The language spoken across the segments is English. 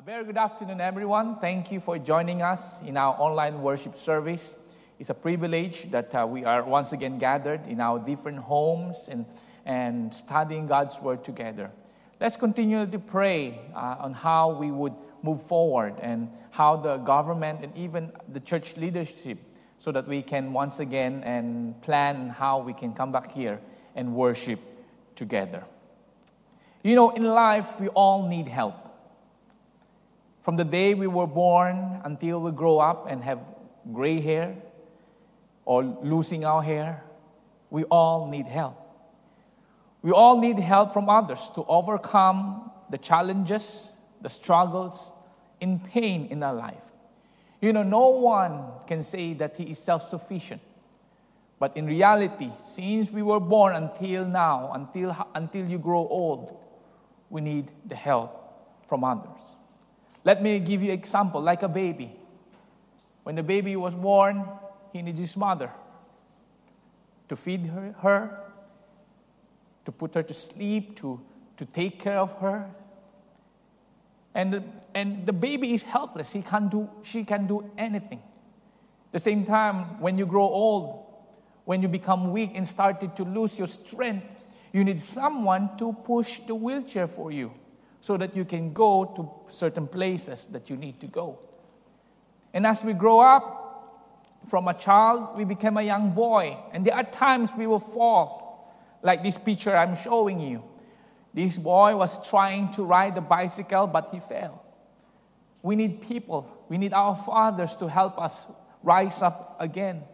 A very good afternoon, everyone. Thank you for joining us in our online worship service. It's a privilege that we are once again gathered in our different homes and studying God's Word together. Let's continue to pray on how we would move forward and how the government and even the church leadership so that we can once again and plan how we can come back here and worship together. You know, in life, we all need help. From the day we were born until we grow up and have gray hair or losing our hair, we all need help. We all need help from others to overcome the challenges, the struggles, and pain in our life. You know, no one can say that he is self-sufficient. But in reality, since we were born until now, until you grow old, we need the help from others. Let me give you an example, like a baby. When the baby was born, he needs his mother to feed her, to put her to sleep, to take care of her. And the baby is helpless. She can't do anything. At the same time, when you grow old, when you become weak and started to lose your strength, you need someone to push the wheelchair for you, so that you can go to certain places that you need to go. And as we grow up, from a child, we become a young boy. And there are times we will fall, like this picture I'm showing you. This boy was trying to ride the bicycle, but he fell. We need people. We need our fathers to help us rise up again.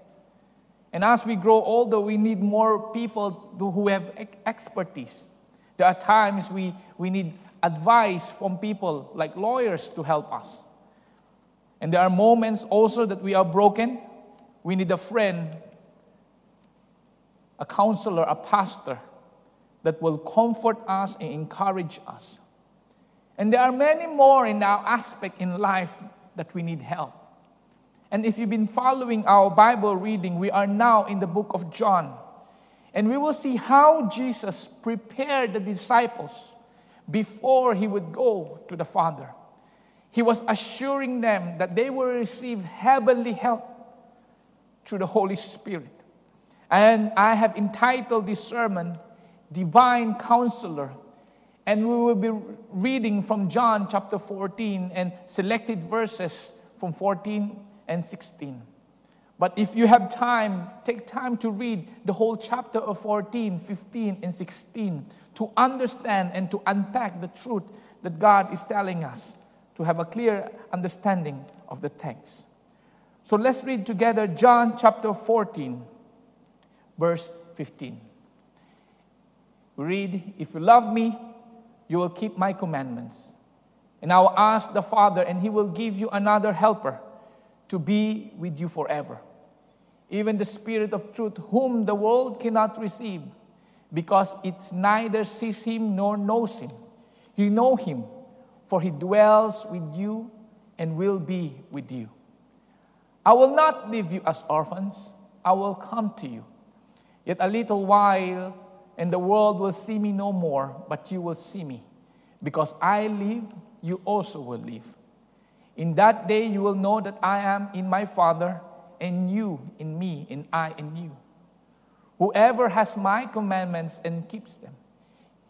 And as we grow older, we need more people who have expertise. There are times we need advice from people like lawyers to help us. And there are moments also that we are broken. We need a friend, a counselor, a pastor that will comfort us and encourage us. And there are many more in our aspect in life that we need help. And if you've been following our Bible reading, we are now in the book of John. And we will see how Jesus prepared the disciples before he would go to the Father. He was assuring them that they will receive heavenly help through the Holy Spirit. And I have entitled this sermon, Divine Counselor. And we will be reading from John chapter 14 and selected verses from 14 and 16. But if you have time, take time to read the whole chapter of 14, 15, and 16 to understand and to unpack the truth that God is telling us, to have a clear understanding of the text. So let's read together John chapter 14, verse 15. We read, "If you love me, you will keep my commandments. And I will ask the Father, and he will give you another helper to be with you forever. Even the Spirit of truth, whom the world cannot receive, because it neither sees him nor knows him. You know him, for he dwells with you and will be with you. I will not leave you as orphans. I will come to you. Yet a little while, and the world will see me no more, but you will see me. Because I live, you also will live. In that day you will know that I am in my Father, and you in me, and I in you. Whoever has my commandments and keeps them,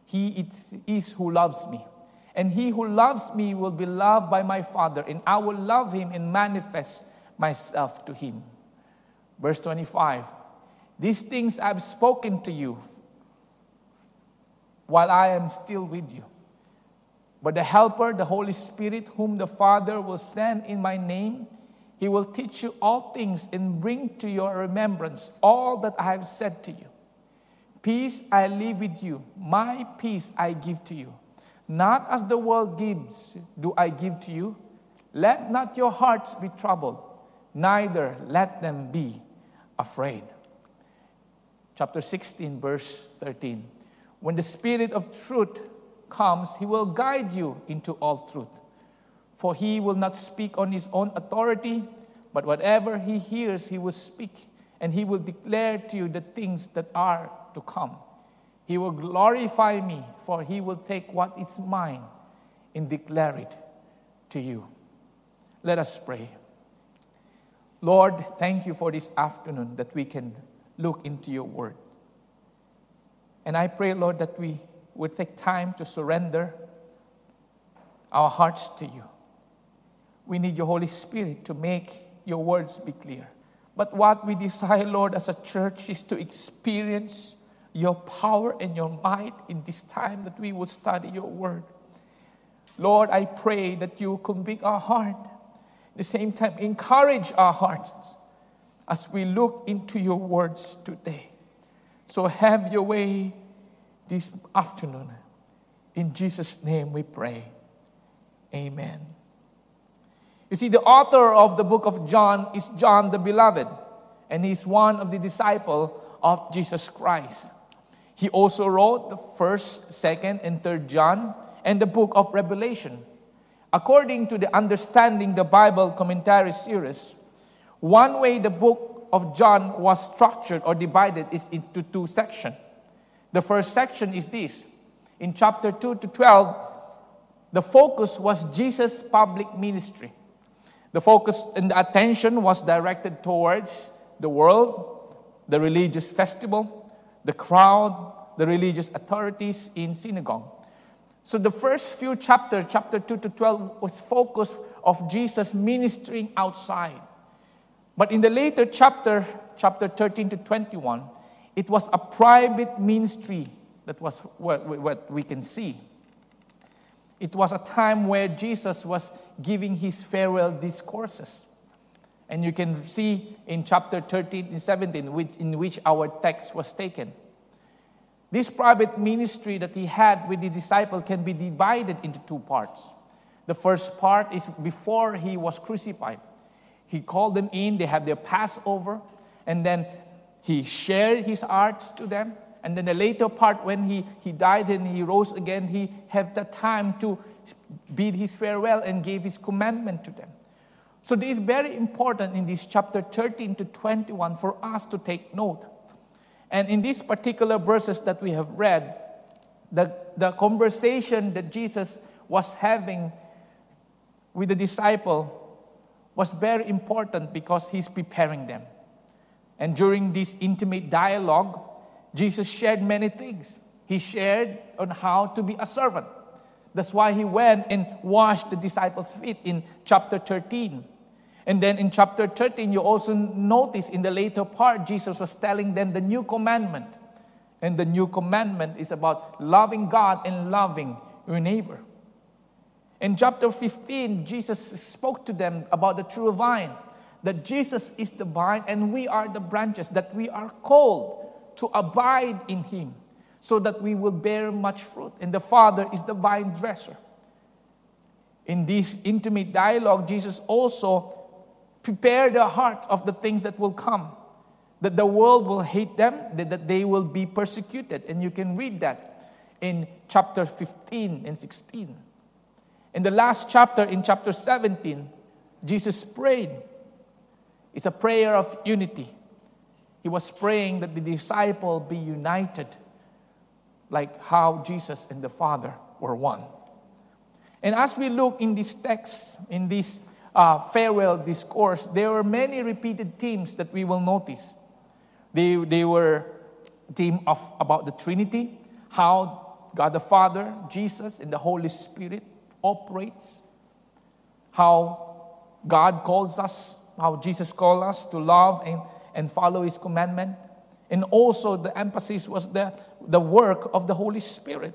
he is who loves me. And he who loves me will be loved by my Father, and I will love him and manifest myself to him." Verse 25, "These things I have spoken to you while I am still with you. But the Helper, the Holy Spirit, whom the Father will send in my name, he will teach you all things and bring to your remembrance all that I have said to you. Peace I leave with you, my peace I give to you. Not as the world gives, do I give to you. Let not your hearts be troubled, neither let them be afraid." Chapter 16, verse 13. "When the Spirit of truth comes, he will guide you into all truth. For he will not speak on his own authority, but whatever he hears, he will speak, and he will declare to you the things that are to come. He will glorify me, for he will take what is mine and declare it to to you. Let us pray. Lord, thank you for this afternoon that we can look into your word. And I pray, Lord, that we would take time to surrender our hearts to you. We need your Holy Spirit to make your words be clear. But what we desire, Lord, as a church is to experience your power and your might in this time that we will study your word. Lord, I pray that you convict our heart. At the same time, encourage our hearts as we look into your words today. So have your way this afternoon. In Jesus' name we pray. Amen. You see, the author of the book of John is John the Beloved, and he's one of the disciples of Jesus Christ. He also wrote the 1st, 2nd, and 3rd John and the book of Revelation. According to the Understanding the Bible commentary series, one way the book of John was structured or divided is into two sections. The first section is this. In chapter 2 to 12, the focus was Jesus' public ministry. The focus and the attention was directed towards the world, the religious festival, the crowd, the religious authorities in synagogue. So the first few chapters, chapter 2 to 12, was focused of Jesus ministering outside. But in the later chapter, chapter 13 to 21, it was a private ministry that was what we can see. It was a time where Jesus was giving his farewell discourses. And you can see in chapter 13 and 17, in which our text was taken. This private ministry that he had with the disciple can be divided into two parts. The first part is before he was crucified. He called them in, they had their Passover, and then he shared his hearts to them. And then the later part, when he died and he rose again, he had the time to bid his farewell and gave his commandment to them. So this is very important in this chapter 13 to 21 for us to take note. And in these particular verses that we have read, the conversation that Jesus was having with the disciple was very important because he's preparing them. And during this intimate dialogue, Jesus shared many things. He shared on how to be a servant. That's why he went and washed the disciples' feet in chapter 13. And then in chapter 13, you also notice in the later part, Jesus was telling them the new commandment. And the new commandment is about loving God and loving your neighbor. In chapter 15, Jesus spoke to them about the true vine, that Jesus is the vine and we are the branches, that we are called to abide in him so that we will bear much fruit. And the Father is the vine dresser. In this intimate dialogue, Jesus also prepared the heart of the things that will come, that the world will hate them, that they will be persecuted. And you can read that in chapter 15 and 16. In the last chapter, in chapter 17, Jesus prayed. It's a prayer of unity. He was praying that the disciple be united like how Jesus and the Father were one. And as we look in this text, in this farewell discourse, there were many repeated themes that we will notice. They were theme of about the Trinity, how God the Father, Jesus, and the Holy Spirit operates, how God calls us, how Jesus calls us to love and follow his commandment. And also the emphasis was the work of the Holy Spirit.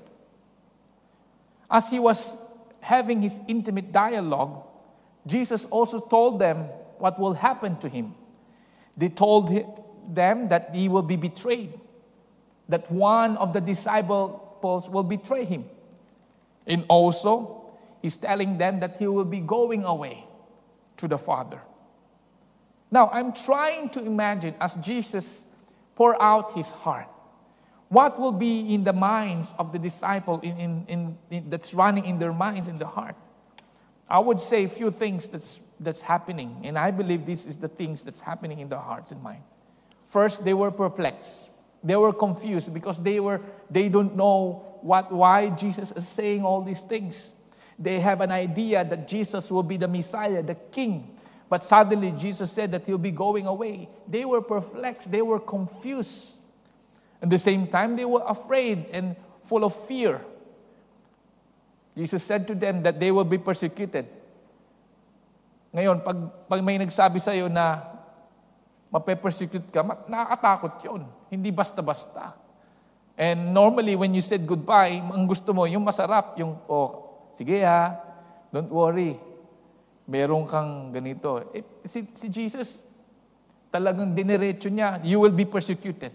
As he was having his intimate dialogue, Jesus also told them what will happen to him. They told them that he will be betrayed, that one of the disciples will betray him. And also, he's telling them that he will be going away to the Father. Now, I'm trying to imagine as Jesus poured out his heart, what will be in the minds of the disciple that's running in their minds, in the heart. I would say a few things that's happening, and I believe this is the things that's happening in their hearts and mind. First, they were perplexed. They were confused because they don't know why Jesus is saying all these things. They have an idea that Jesus will be the Messiah, the King. But suddenly Jesus said that he'll be going away. They were perplexed. They were confused. At the same time, they were afraid and full of fear. Jesus said to them that they will be persecuted. Ngayon, pag may nagsabi sa'yo na mape-persecute ka, nakakatakot yun. Hindi basta-basta. And normally, when you said goodbye, ang gusto mo, yung masarap, yung, oh, sige ha, don't worry. Meron kang ganito. Si Jesus, talagang diniretso niya, you will be persecuted.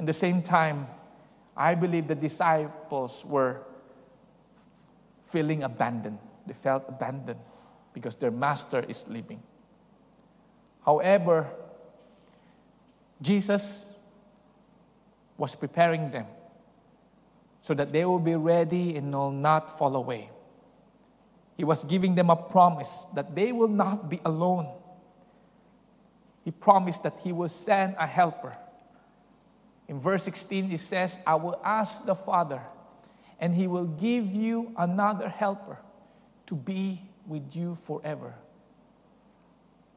At the same time, I believe the disciples were feeling abandoned. They felt abandoned because their master is sleeping. However, Jesus was preparing them so that they will be ready and will not fall away. He was giving them a promise that they will not be alone. He promised that he will send a helper. In verse 16, it says, I will ask the Father, and he will give you another helper to be with you forever.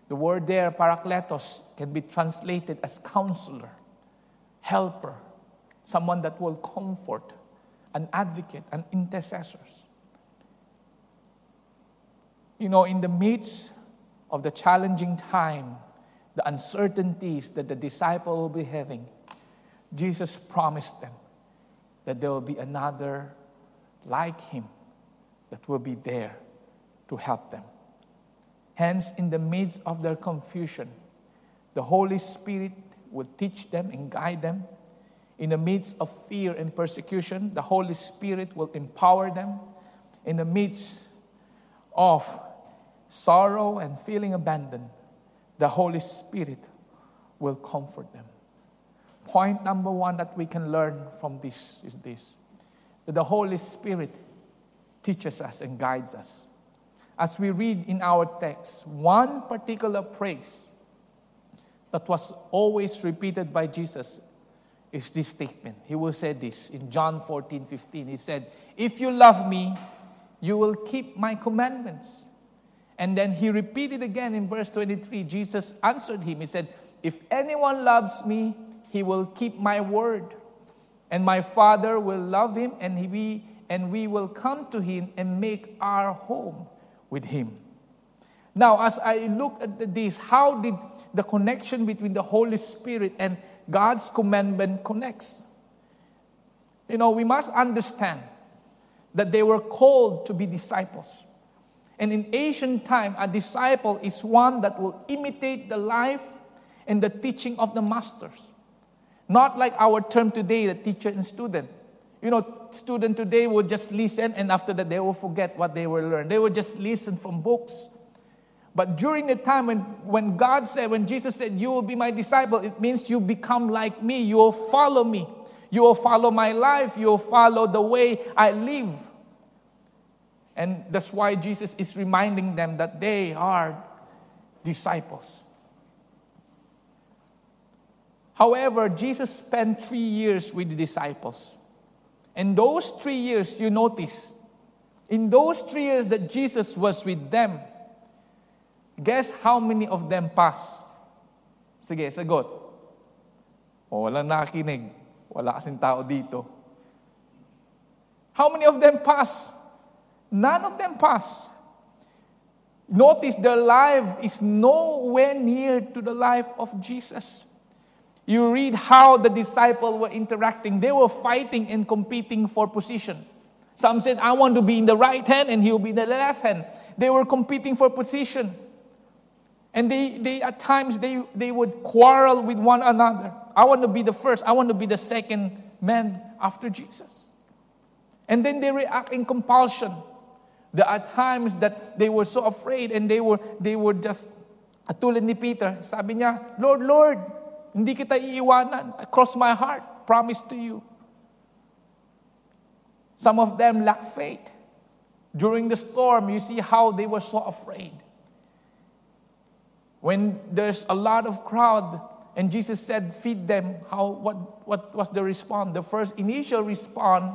The word there, parakletos, can be translated as counselor, helper, someone that will comfort, an advocate, an intercessor. You know, in the midst of the challenging time, the uncertainties that the disciple will be having, Jesus promised them that there will be another like him that will be there to help them. Hence, in the midst of their confusion, the Holy Spirit will teach them and guide them. In the midst of fear and persecution, the Holy Spirit will empower them. In the midst of sorrow and feeling abandoned, the Holy Spirit will comfort them. Point number one that we can learn from this is this: that the Holy Spirit teaches us and guides us. As we read in our text, one particular phrase that was always repeated by Jesus is this statement. He will say this in John 14:15. He said, if you love me, you will keep my commandments. And then he repeated again in verse 23. Jesus answered him. He said, if anyone loves me, he will keep my word. And my Father will love him, and we will come to him and make our home with him. Now, as I look at this, how did the connection between the Holy Spirit and God's commandment connects? You know, we must understand that they were called to be disciples. And in ancient time, a disciple is one that will imitate the life and the teaching of the masters. Not like our term today, the teacher and student. You know, student today will just listen, and after that they will forget what they were learned. They will just listen from books. But during the time when God said, when Jesus said, you will be my disciple, it means you become like me. You will follow me. You will follow my life. You will follow the way I live. And that's why Jesus is reminding them that they are disciples. However, Jesus spent 3 years with the disciples. And those 3 years, you notice, in those 3 years that Jesus was with them, guess how many of them passed? Sige, sagot. O, walang nakikinig. Wala kasing tao dito. How many of them passed? None of them passed. Notice their life is nowhere near to the life of Jesus. You read how the disciples were interacting. They were fighting and competing for position. Some said, I want to be in the right hand and he'll be in the left hand. They were competing for position. And they at times, they would quarrel with one another. I want to be the first. I want to be the second man after Jesus. And then they react in compulsion. There are times that they were so afraid and they were just, atulad ni Peter, sabi niya, Lord, Lord, hindi kita iiwanan. Across my heart, promise to you. Some of them lacked faith. During the storm, you see how they were so afraid. When there's a lot of crowd, and Jesus said, feed them, what was the response? The first initial response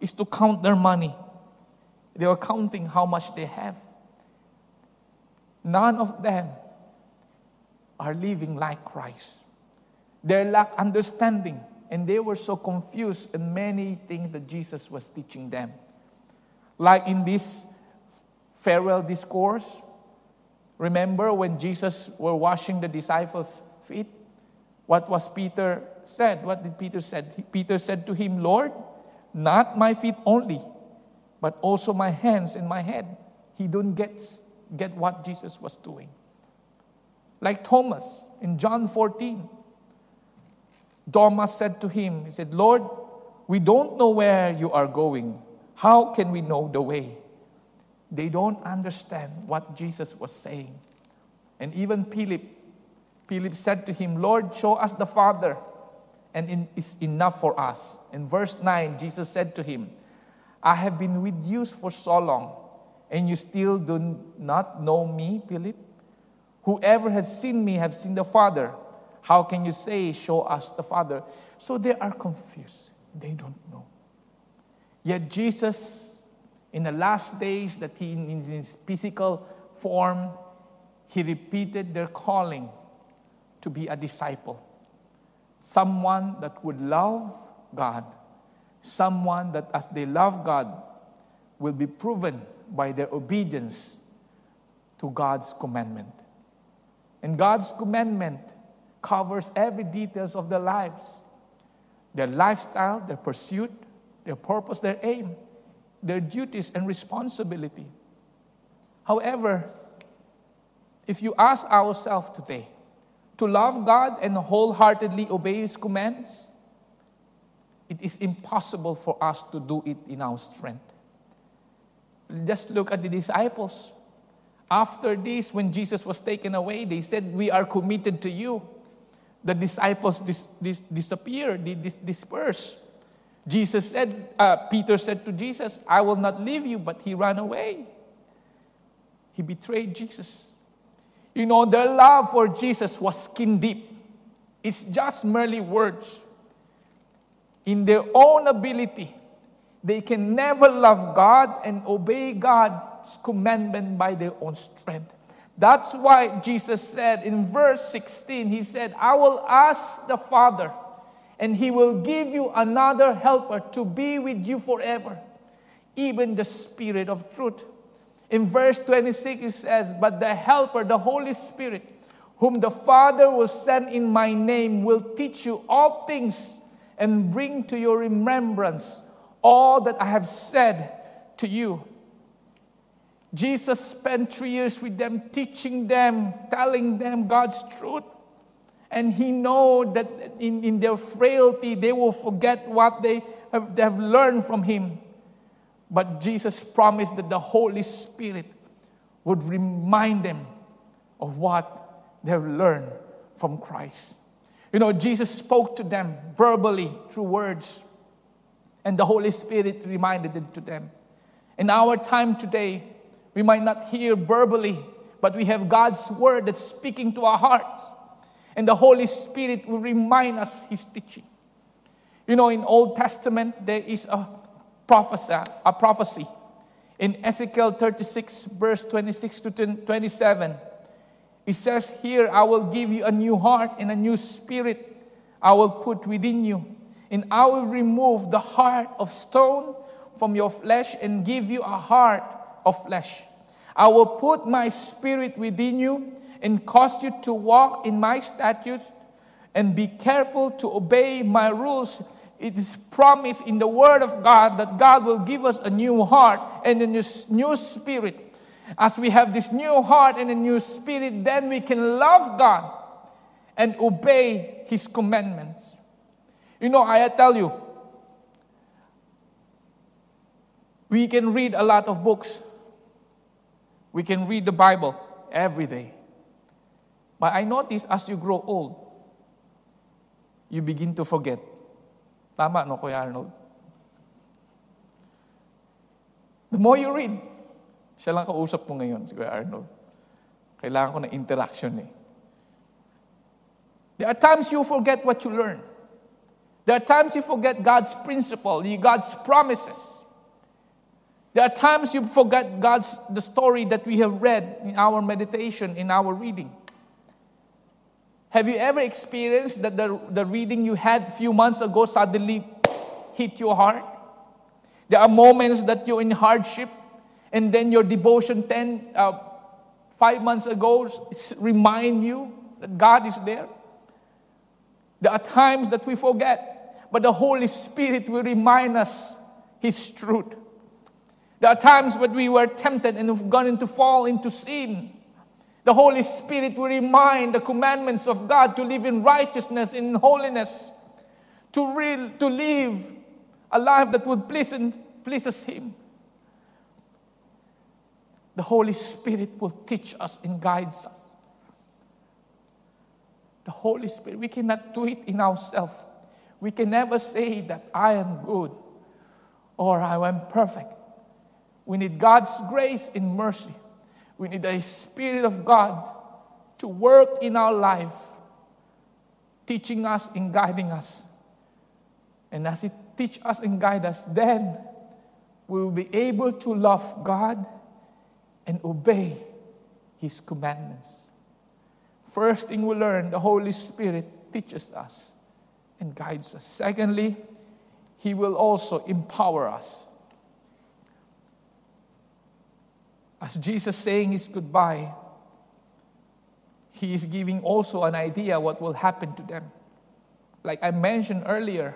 is to count their money. They were counting how much they have. None of them are living like Christ. They lack understanding, and they were so confused in many things that Jesus was teaching them. Like in this farewell discourse, remember when Jesus were washing the disciples' feet? What was Peter said? What did Peter said? Peter said to him, "Lord, not my feet only, but also my hands and my head." He don't get what Jesus was doing. Like Thomas in John 14, Thomas said to him, he said, "Lord, we don't know where you are going. How can we know the way?" They don't understand what Jesus was saying. And even Philip said to him, "Lord, show us the Father, and it's enough for us." In verse 9, Jesus said to him, "I have been with you for so long, and you still do not know me, Philip? Whoever has seen me has seen the Father. How can you say, show us the Father?" So they are confused. They don't know. Yet Jesus, in the last days that he in his physical form, he repeated their calling to be a disciple. Someone that would love God. Someone that as they love God will be proven by their obedience to God's commandment. And God's commandment covers every details of their lives, their lifestyle, their pursuit, their purpose, their aim, their duties and responsibility. However, if you ask ourselves today to love God and wholeheartedly obey His commands, it is impossible for us to do it in our strength. Just look at the disciples. After this, when Jesus was taken away, they said, "We are committed to you." The disciples disappeared, they dispersed. Peter said to Jesus, "I will not leave you," but he ran away. He betrayed Jesus. You know, their love for Jesus was skin deep. It's just merely words. In their own ability, they can never love God and obey God's commandment by their own strength. That's why Jesus said in verse 16, He said, "I will ask the Father, and He will give you another helper to be with you forever, even the Spirit of truth." In verse 26, it says, "But the helper, the Holy Spirit, whom the Father will send in my name, will teach you all things and bring to your remembrance all that I have said to you." Jesus spent 3 years with them, teaching them, telling them God's truth. And He knows that in their frailty, they will forget what they have learned from Him. But Jesus promised that the Holy Spirit would remind them of what they've learned from Christ. You know, Jesus spoke to them verbally through words, and the Holy Spirit reminded it to them. In our time today, we might not hear verbally, but we have God's Word that's speaking to our hearts. And the Holy Spirit will remind us His teaching. You know, in Old Testament, there is a prophecy. In Ezekiel 36, verse 26 to 27, it says here, "I will give you a new heart and a new spirit I will put within you. And I will remove the heart of stone from your flesh and give you a heart of flesh. I will put my spirit within you and cause you to walk in my statutes and be careful to obey my rules." It is promised in the Word of God that God will give us a new heart and a new spirit. As we have this new heart and a new spirit, then we can love God and obey His commandments. You know, I tell you, we can read a lot of books. We can read the Bible every day. But I notice as you grow old, you begin to forget. Tama, no, Kuya Arnold? The more you read, siya lang kausap ko ngayon, si Kuya Arnold. Kailangan ko ng interaction eh. There are times you forget what you learn. There are times you forget God's principle, God's promises. There are times you forget the story that we have read in our meditation, in our reading. Have you ever experienced that the reading you had a few months ago suddenly hit your heart? There are moments that you're in hardship, and then your devotion 5 months ago remind you that God is there. There are times that we forget, but the Holy Spirit will remind us His truth. There are times when we were tempted and have gone into fall into sin. The Holy Spirit will remind the commandments of God to live in righteousness, in holiness, to live a life that would pleases Him. The Holy Spirit will teach us and guides us. The Holy Spirit, we cannot do it in ourselves. We can never say that I am good or I am perfect. We need God's grace and mercy. We need the Spirit of God to work in our life, teaching us and guiding us. And as it teaches us and guides us, then we will be able to love God and obey His commandments. First thing we learn, the Holy Spirit teaches us and guides us. Secondly, He will also empower us. As Jesus saying His goodbye, He is giving also an idea what will happen to them. Like I mentioned earlier,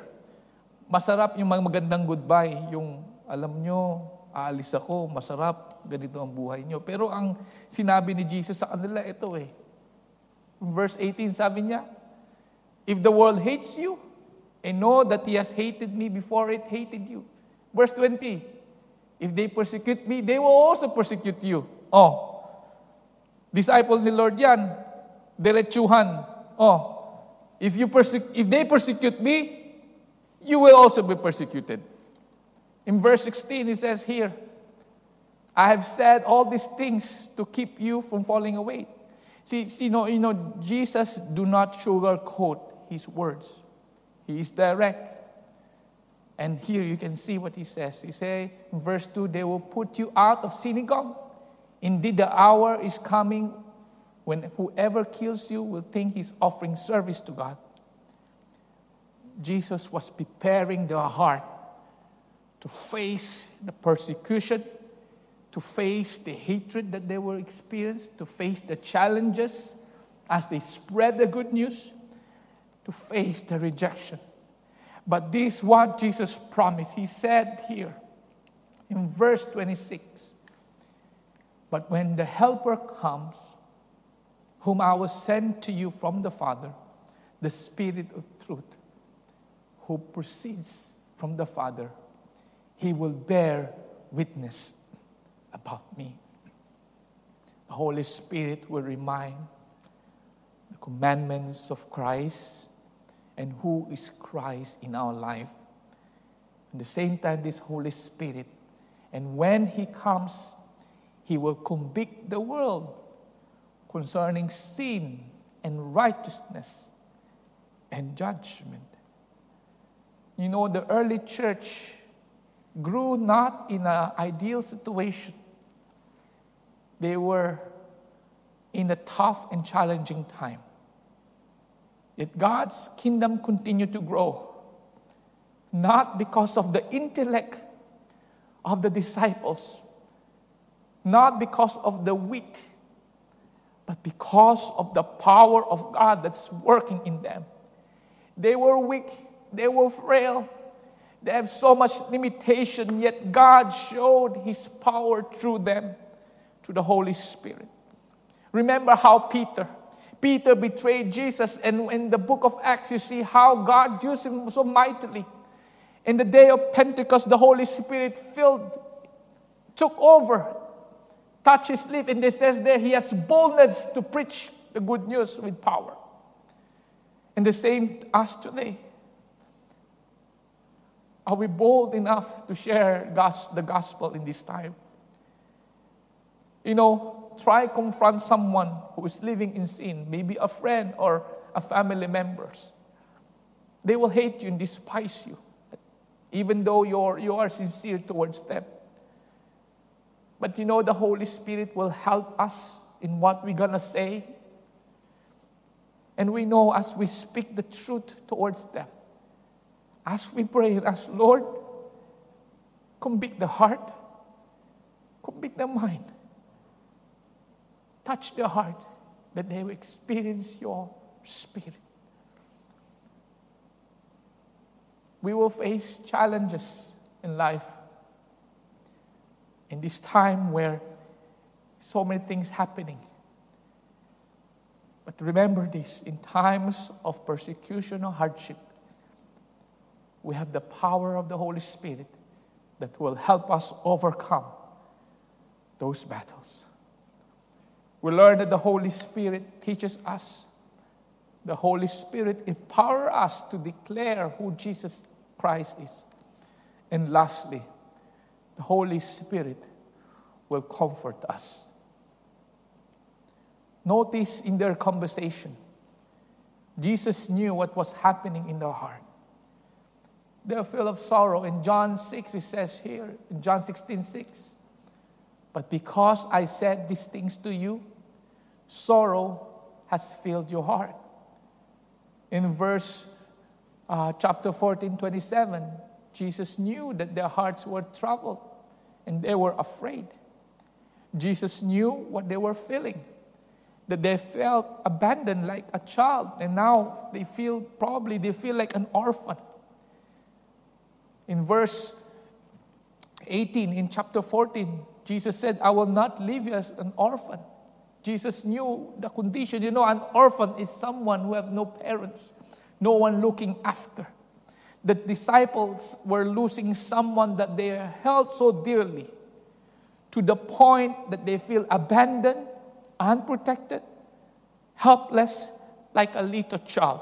masarap yung magandang goodbye, yung alam nyo, aalis ako, masarap, ganito ang buhay nyo. Pero ang sinabi ni Jesus sa kanila, ito Verse 18, sabi niya, if the world hates you, and know that He has hated me before it hated you. Verse 20, if they persecute me, they will also persecute you. Disciple ni Lord yan, diretsuhan. If they persecute me, you will also be persecuted. In verse 16, it says here, I have said all these things to keep you from falling away. See, Jesus do not sugarcoat His words. He is direct. And here you can see what He says. He says in verse 2, they will put you out of synagogue. Indeed, the hour is coming when whoever kills you will think he's offering service to God. Jesus was preparing their heart to face the persecution, to face the hatred that they were experiencing, to face the challenges as they spread the good news, to face the rejection. But this is what Jesus promised. He said here in verse 26, but when the Helper comes, whom I will send to you from the Father, the Spirit of truth, who proceeds from the Father, He will bear witness about me. The Holy Spirit will remind the commandments of Christ and who is Christ in our life. At the same time, this Holy Spirit, and when He comes, He will convict the world concerning sin and righteousness and judgment. The early church grew not in an ideal situation. They were in a tough and challenging time. Yet God's kingdom continued to grow, not because of the intellect of the disciples, not because of the wit, but because of the power of God that's working in them. They were weak, they were frail, they have so much limitation, yet God showed His power through them, through the Holy Spirit. Remember how Peter betrayed Jesus, and in the book of Acts, you see how God used him so mightily. In the day of Pentecost, the Holy Spirit took over, touched his lips, and it says there, he has boldness to preach the good news with power. And the same as today. Are we bold enough to share the gospel in this time? Try confront someone who is living in sin, maybe a friend or a family member. They will hate you and despise you, even though you are sincere towards them. But you know, the Holy Spirit will help us in what we're going to say. And we know as we speak the truth towards them, as we pray, as Lord, convict the heart, convict the mind, touch the heart, that they will experience your Spirit. We will face challenges in life. In this time where so many things happening. But remember this, in times of persecution or hardship, we have the power of the Holy Spirit that will help us overcome those battles. We learn that the Holy Spirit teaches us. The Holy Spirit empowers us to declare who Jesus Christ is. And lastly, the Holy Spirit will comfort us. Notice in their conversation, Jesus knew what was happening in their heart. They are full of sorrow. In John 6, it says here, in John 16:6, "But because I said these things to you, sorrow has filled your heart." In verse chapter 14:27, Jesus knew that their hearts were troubled and they were afraid. Jesus knew what they were feeling, that they felt abandoned like a child, and now they feel like an orphan. In verse 18, in chapter 14, Jesus said, "I will not leave you as an orphan." Jesus knew the condition. You know, an orphan is someone who has no parents, no one looking after. The disciples were losing someone that they held so dearly to the point that they feel abandoned, unprotected, helpless, like a little child.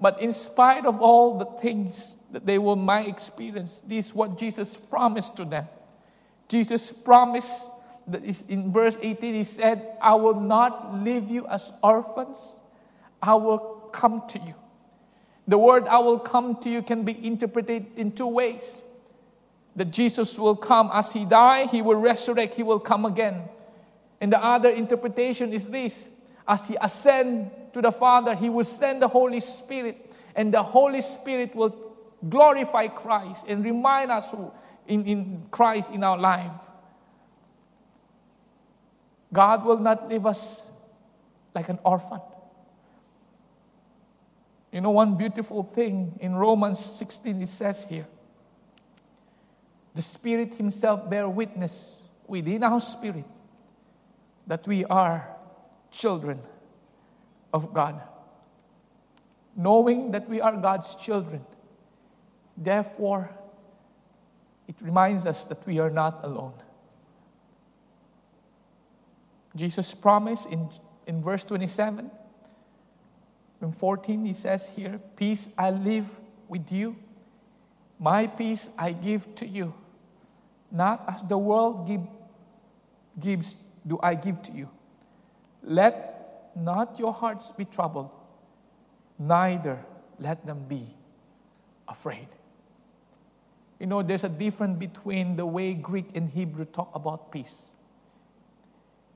But in spite of all the things that they might experience, this is what Jesus promised to them. Jesus promised that in verse 18, he said, "I will not leave you as orphans. I will come to you." The word "I will come to you" can be interpreted in two ways. That Jesus will come as he died, he will resurrect, he will come again. And the other interpretation is this: as he ascends to the Father, he will send the Holy Spirit, and the Holy Spirit will glorify Christ and remind us in Christ in our life. God will not leave us like an orphan. You know, one beautiful thing in Romans 16, it says here, "The Spirit himself bear witness within our spirit that we are children of God." Knowing that we are God's children, therefore, it reminds us that we are not alone. Jesus promised in verse 27, in 14, he says here, "Peace I leave with you. My peace I give to you. Not as the world gives do I give to you. Let not your hearts be troubled. Neither let them be afraid." You know, there's a difference between the way Greek and Hebrew talk about peace.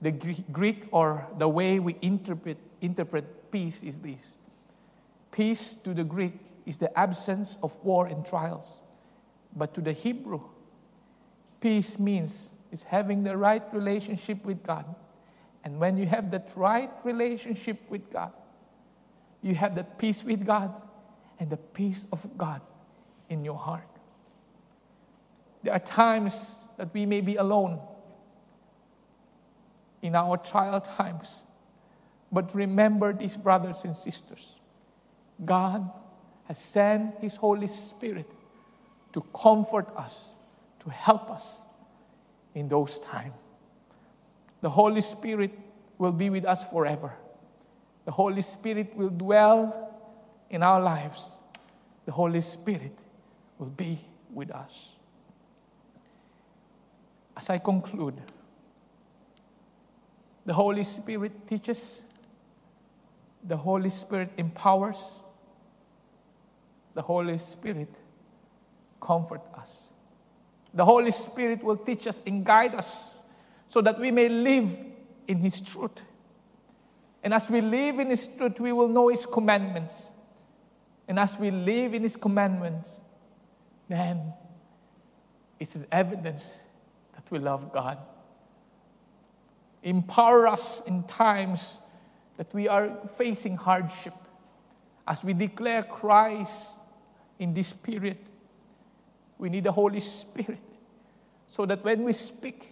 The Greek, or the way we interpret peace, is this. Peace to the Greek is the absence of war and trials. But to the Hebrew, peace means is having the right relationship with God. And when you have that right relationship with God, you have the peace with God and the peace of God in your heart. There are times that we may be alone in our trial times. But remember these brothers and sisters. God has sent his Holy Spirit to comfort us, to help us in those times. The Holy Spirit will be with us forever. The Holy Spirit will dwell in our lives. The Holy Spirit will be with us. As I conclude, the Holy Spirit teaches. The Holy Spirit empowers. The Holy Spirit comforts us. The Holy Spirit will teach us and guide us so that we may live in His truth. And as we live in His truth, we will know His commandments. And as we live in His commandments, then it's an evidence that we love God. Empower us in times that we are facing hardship. As we declare Christ in this period, we need the Holy Spirit so that when we speak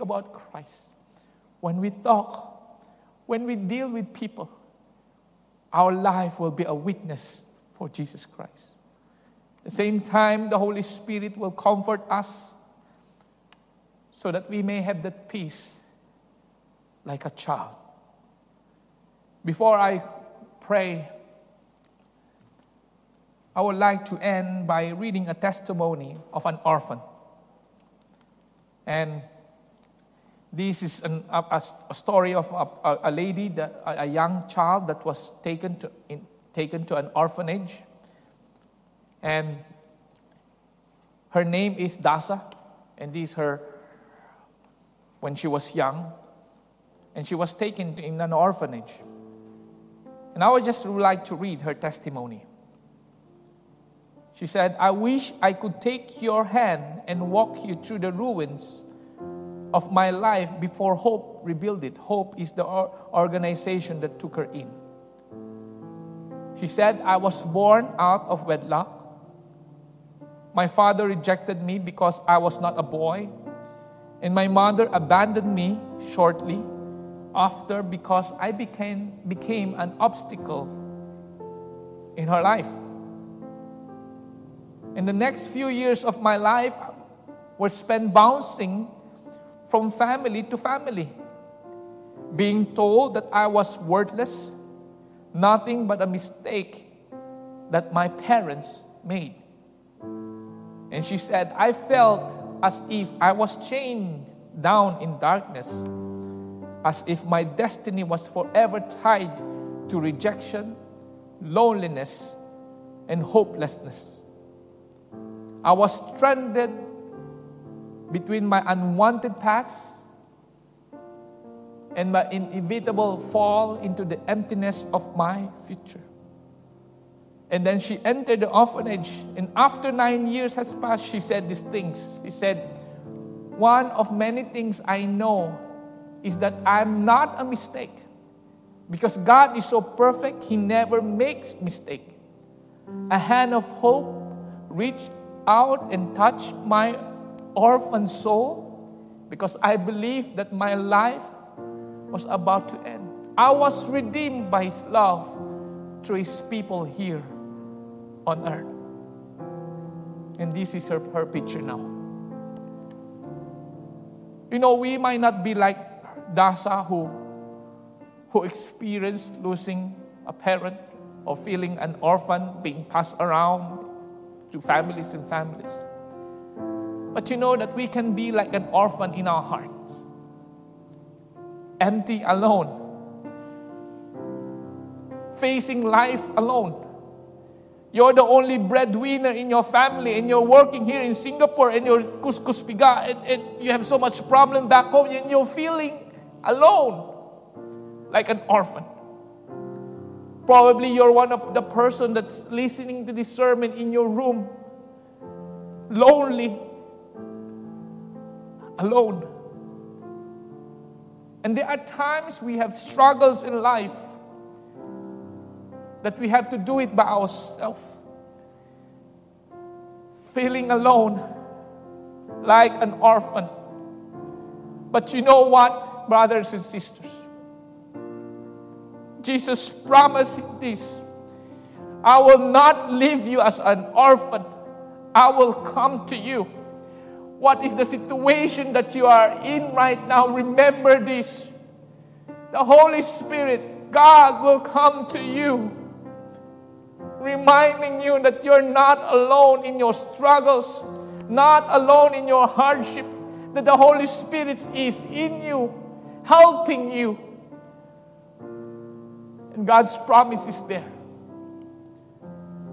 about Christ. When we talk, when we deal with people, our life will be a witness for Jesus Christ. At the same time, the Holy Spirit will comfort us so that we may have that peace like a child. Before I pray, I would like to end by reading a testimony of an orphan. And this is a story of a lady, a young child that was taken to an orphanage. And her name is Dasa. And this is her when she was young. And she was taken in an orphanage. And I would just like to read her testimony. She said, "I wish I could take your hand and walk you through the ruins of my life before Hope rebuilt it." Hope is the organization that took her in. She said, "I was born out of wedlock. My father rejected me because I was not a boy. And my mother abandoned me shortly after because I became an obstacle in her life. And the next few years of my life were spent bouncing from family to family, being told that I was worthless, nothing but a mistake that my parents made." And she said, "I felt as if I was chained down in darkness, as if my destiny was forever tied to rejection, loneliness, and hopelessness. I was stranded between my unwanted past and my inevitable fall into the emptiness of my future." And then she entered the orphanage, and after 9 years has passed, she said these things. She said, "One of many things I know is that I'm not a mistake. Because God is so perfect, He never makes mistake. A hand of hope reached out and touched my orphan soul because I believed that my life was about to end. I was redeemed by His love through His people here on earth." And this is her picture now. You know, we might not be like Dasa who experienced losing a parent or feeling an orphan being passed around to families and families. But you know that we can be like an orphan in our hearts. Empty, alone. Facing life alone. You're the only breadwinner in your family and you're working here in Singapore and you're kus-kus piga and you have so much problem back home and you're feeling alone like an orphan. Probably you're one of the person that's listening to this sermon in your room. Lonely. Alone. And there are times we have struggles in life that we have to do it by ourselves. Feeling alone like an orphan. But you know what, brothers and sisters? Jesus promised this. "I will not leave you as an orphan. I will come to you." What is the situation that you are in right now? Remember this. The Holy Spirit, God will come to you, reminding you that you're not alone in your struggles, not alone in your hardship, that the Holy Spirit is in you, helping you. And God's promise is there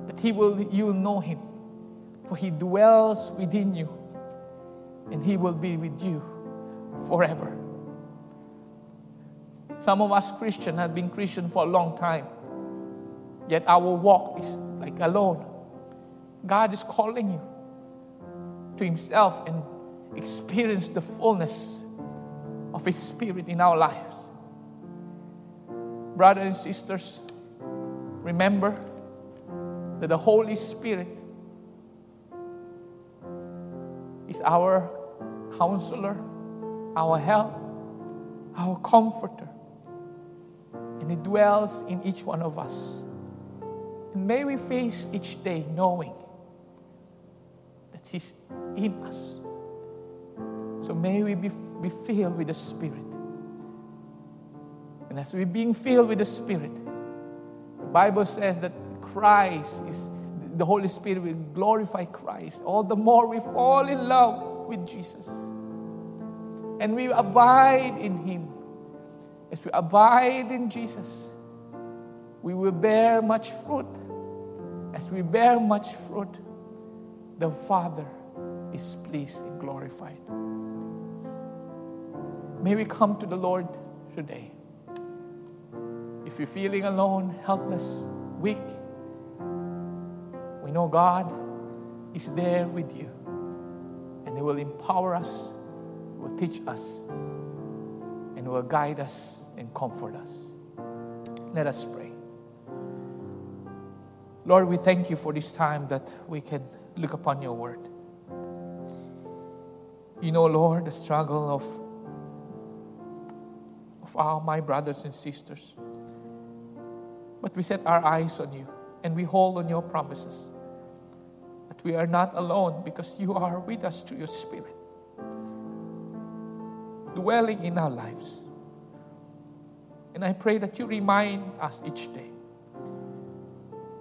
that He will, you will know Him, for He dwells within you. and He will be with you forever. Some of us Christians have been Christian for a long time, yet our walk is like alone. God is calling you to Himself and experience the fullness of His Spirit in our lives. Brothers and sisters, remember that the Holy Spirit is our counselor, our help, our comforter, and it dwells in each one of us. And may we face each day knowing that He's in us. So may we be filled with the Spirit. And as we're being filled with the Spirit, the Bible says that the Holy Spirit will glorify Christ. All the more we fall in love with Jesus. And we abide in Him. As we abide in Jesus, we will bear much fruit. As we bear much fruit, the Father is pleased and glorified. May we come to the Lord today. If you're feeling alone, helpless, weak, we know God is there with you, and He will empower us, will teach us, and will guide us and comfort us. Let us pray. Lord, we thank You for this time that we can look upon Your Word. You know, Lord, the struggle of all my brothers and sisters. But we set our eyes on You, and we hold on Your promises. We are not alone because You are with us through Your Spirit, dwelling in our lives. And I pray that You remind us each day.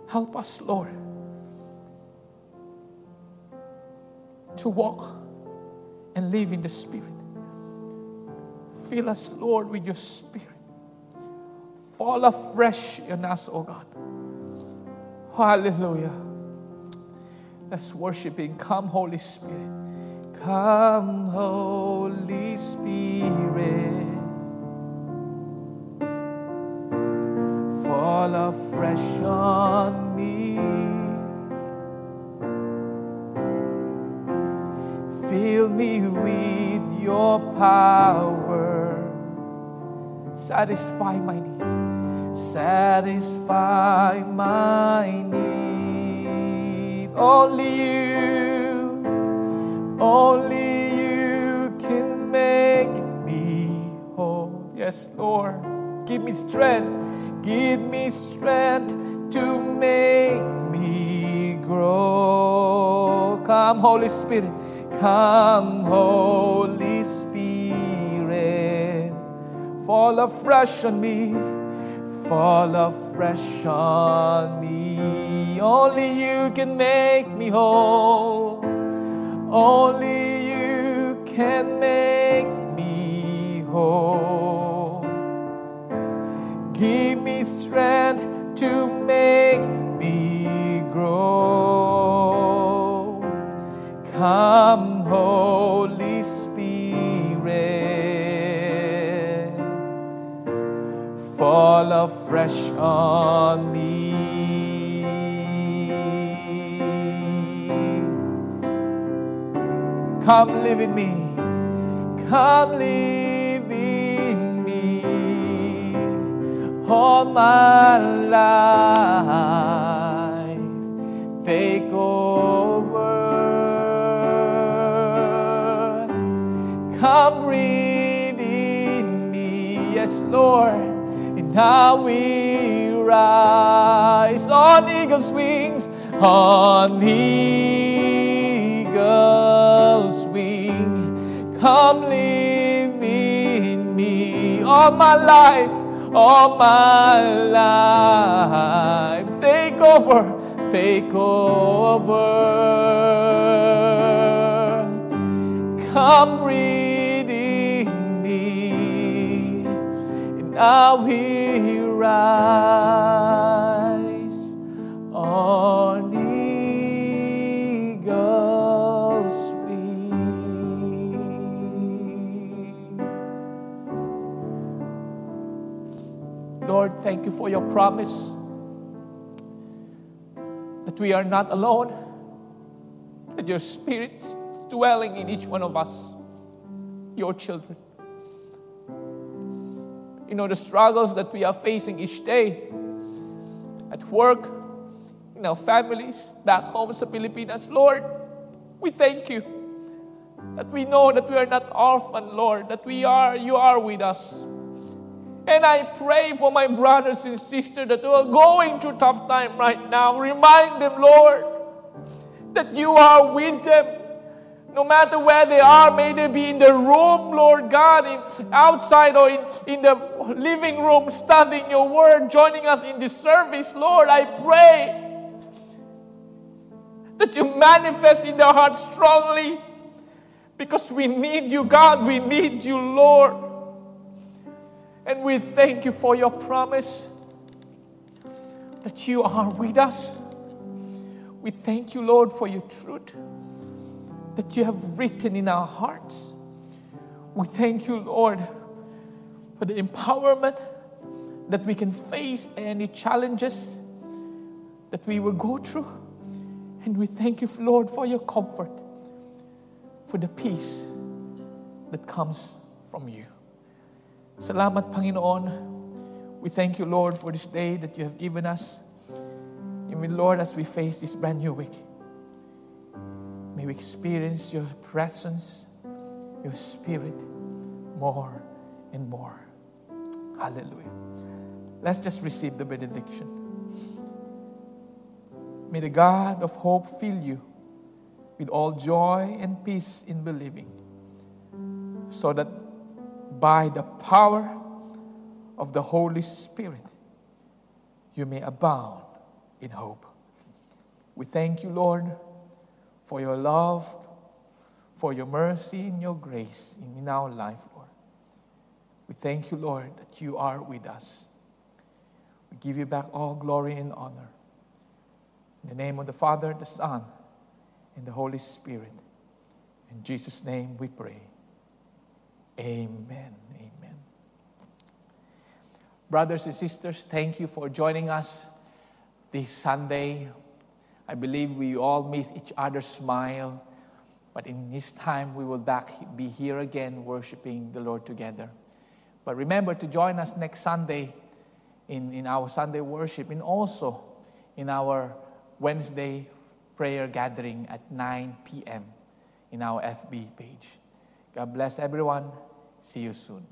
Help us, Lord, to walk and live in the Spirit. Fill us, Lord, with Your Spirit. Fall afresh on us, O God. Hallelujah. Let's worship Him. Come, Holy Spirit. Come, Holy Spirit. Fall afresh on me. Fill me with Your power. Satisfy my need. Satisfy my need. Only You can make me whole. Yes, Lord, give me strength. Give me strength to make me grow. Come, Holy Spirit. Come, Holy Spirit. Fall afresh on me. Fall afresh on me. Only You can make me whole. Only You can make me whole. Give me strength to make me grow. Come, Holy Spirit. Fall afresh on me. Come live in me. Come live in me. All my life, take over. Come breathe in me. Yes, Lord. And now we rise on eagle's wings. On eagle's come live in me. All my life, take over, take over. Come breathe in me, and I will rise on eagle's wings. Lord, thank you for your promise that we are not alone, that your Spirit is dwelling in each one of us, your children. You know, the struggles that we are facing each day, at work, in our families, back home sa Pilipinas. Lord, we thank you that we know that we are not orphaned, Lord, that you are with us. And I pray for my brothers and sisters that are going through tough time right now. Remind them, Lord, that you are with them. No matter where they are, may they be in the room, Lord God, outside or in the living room, studying your word, joining us in this service. Lord, I pray that you manifest in their hearts strongly, because we need you, God. We need you, Lord. And we thank you for your promise that you are with us. We thank you, Lord, for your truth that you have written in our hearts. We thank you, Lord, for the empowerment that we can face any challenges that we will go through. And we thank you, Lord, for your comfort, for the peace that comes from you. Salamat, Panginoon. We thank you, Lord, for this day that you have given us. Even, Lord, as we face this brand new week, may we experience your presence, your Spirit, more and more. Hallelujah. Let's just receive the benediction. May the God of hope fill you with all joy and peace in believing, so that by the power of the Holy Spirit, you may abound in hope. We thank you, Lord, for your love, for your mercy and your grace in our life, Lord. We thank you, Lord, that you are with us. We give you back all glory and honor. In the name of the Father, the Son, and the Holy Spirit. In Jesus' name we pray. Amen. Amen. Brothers and sisters, thank you for joining us this Sunday. I believe we all miss each other's smile, but in this time we will be here again worshiping the Lord together. But remember to join us next Sunday in our Sunday worship, and also in our Wednesday prayer gathering at 9 p.m. in our FB page. God bless everyone. See you soon.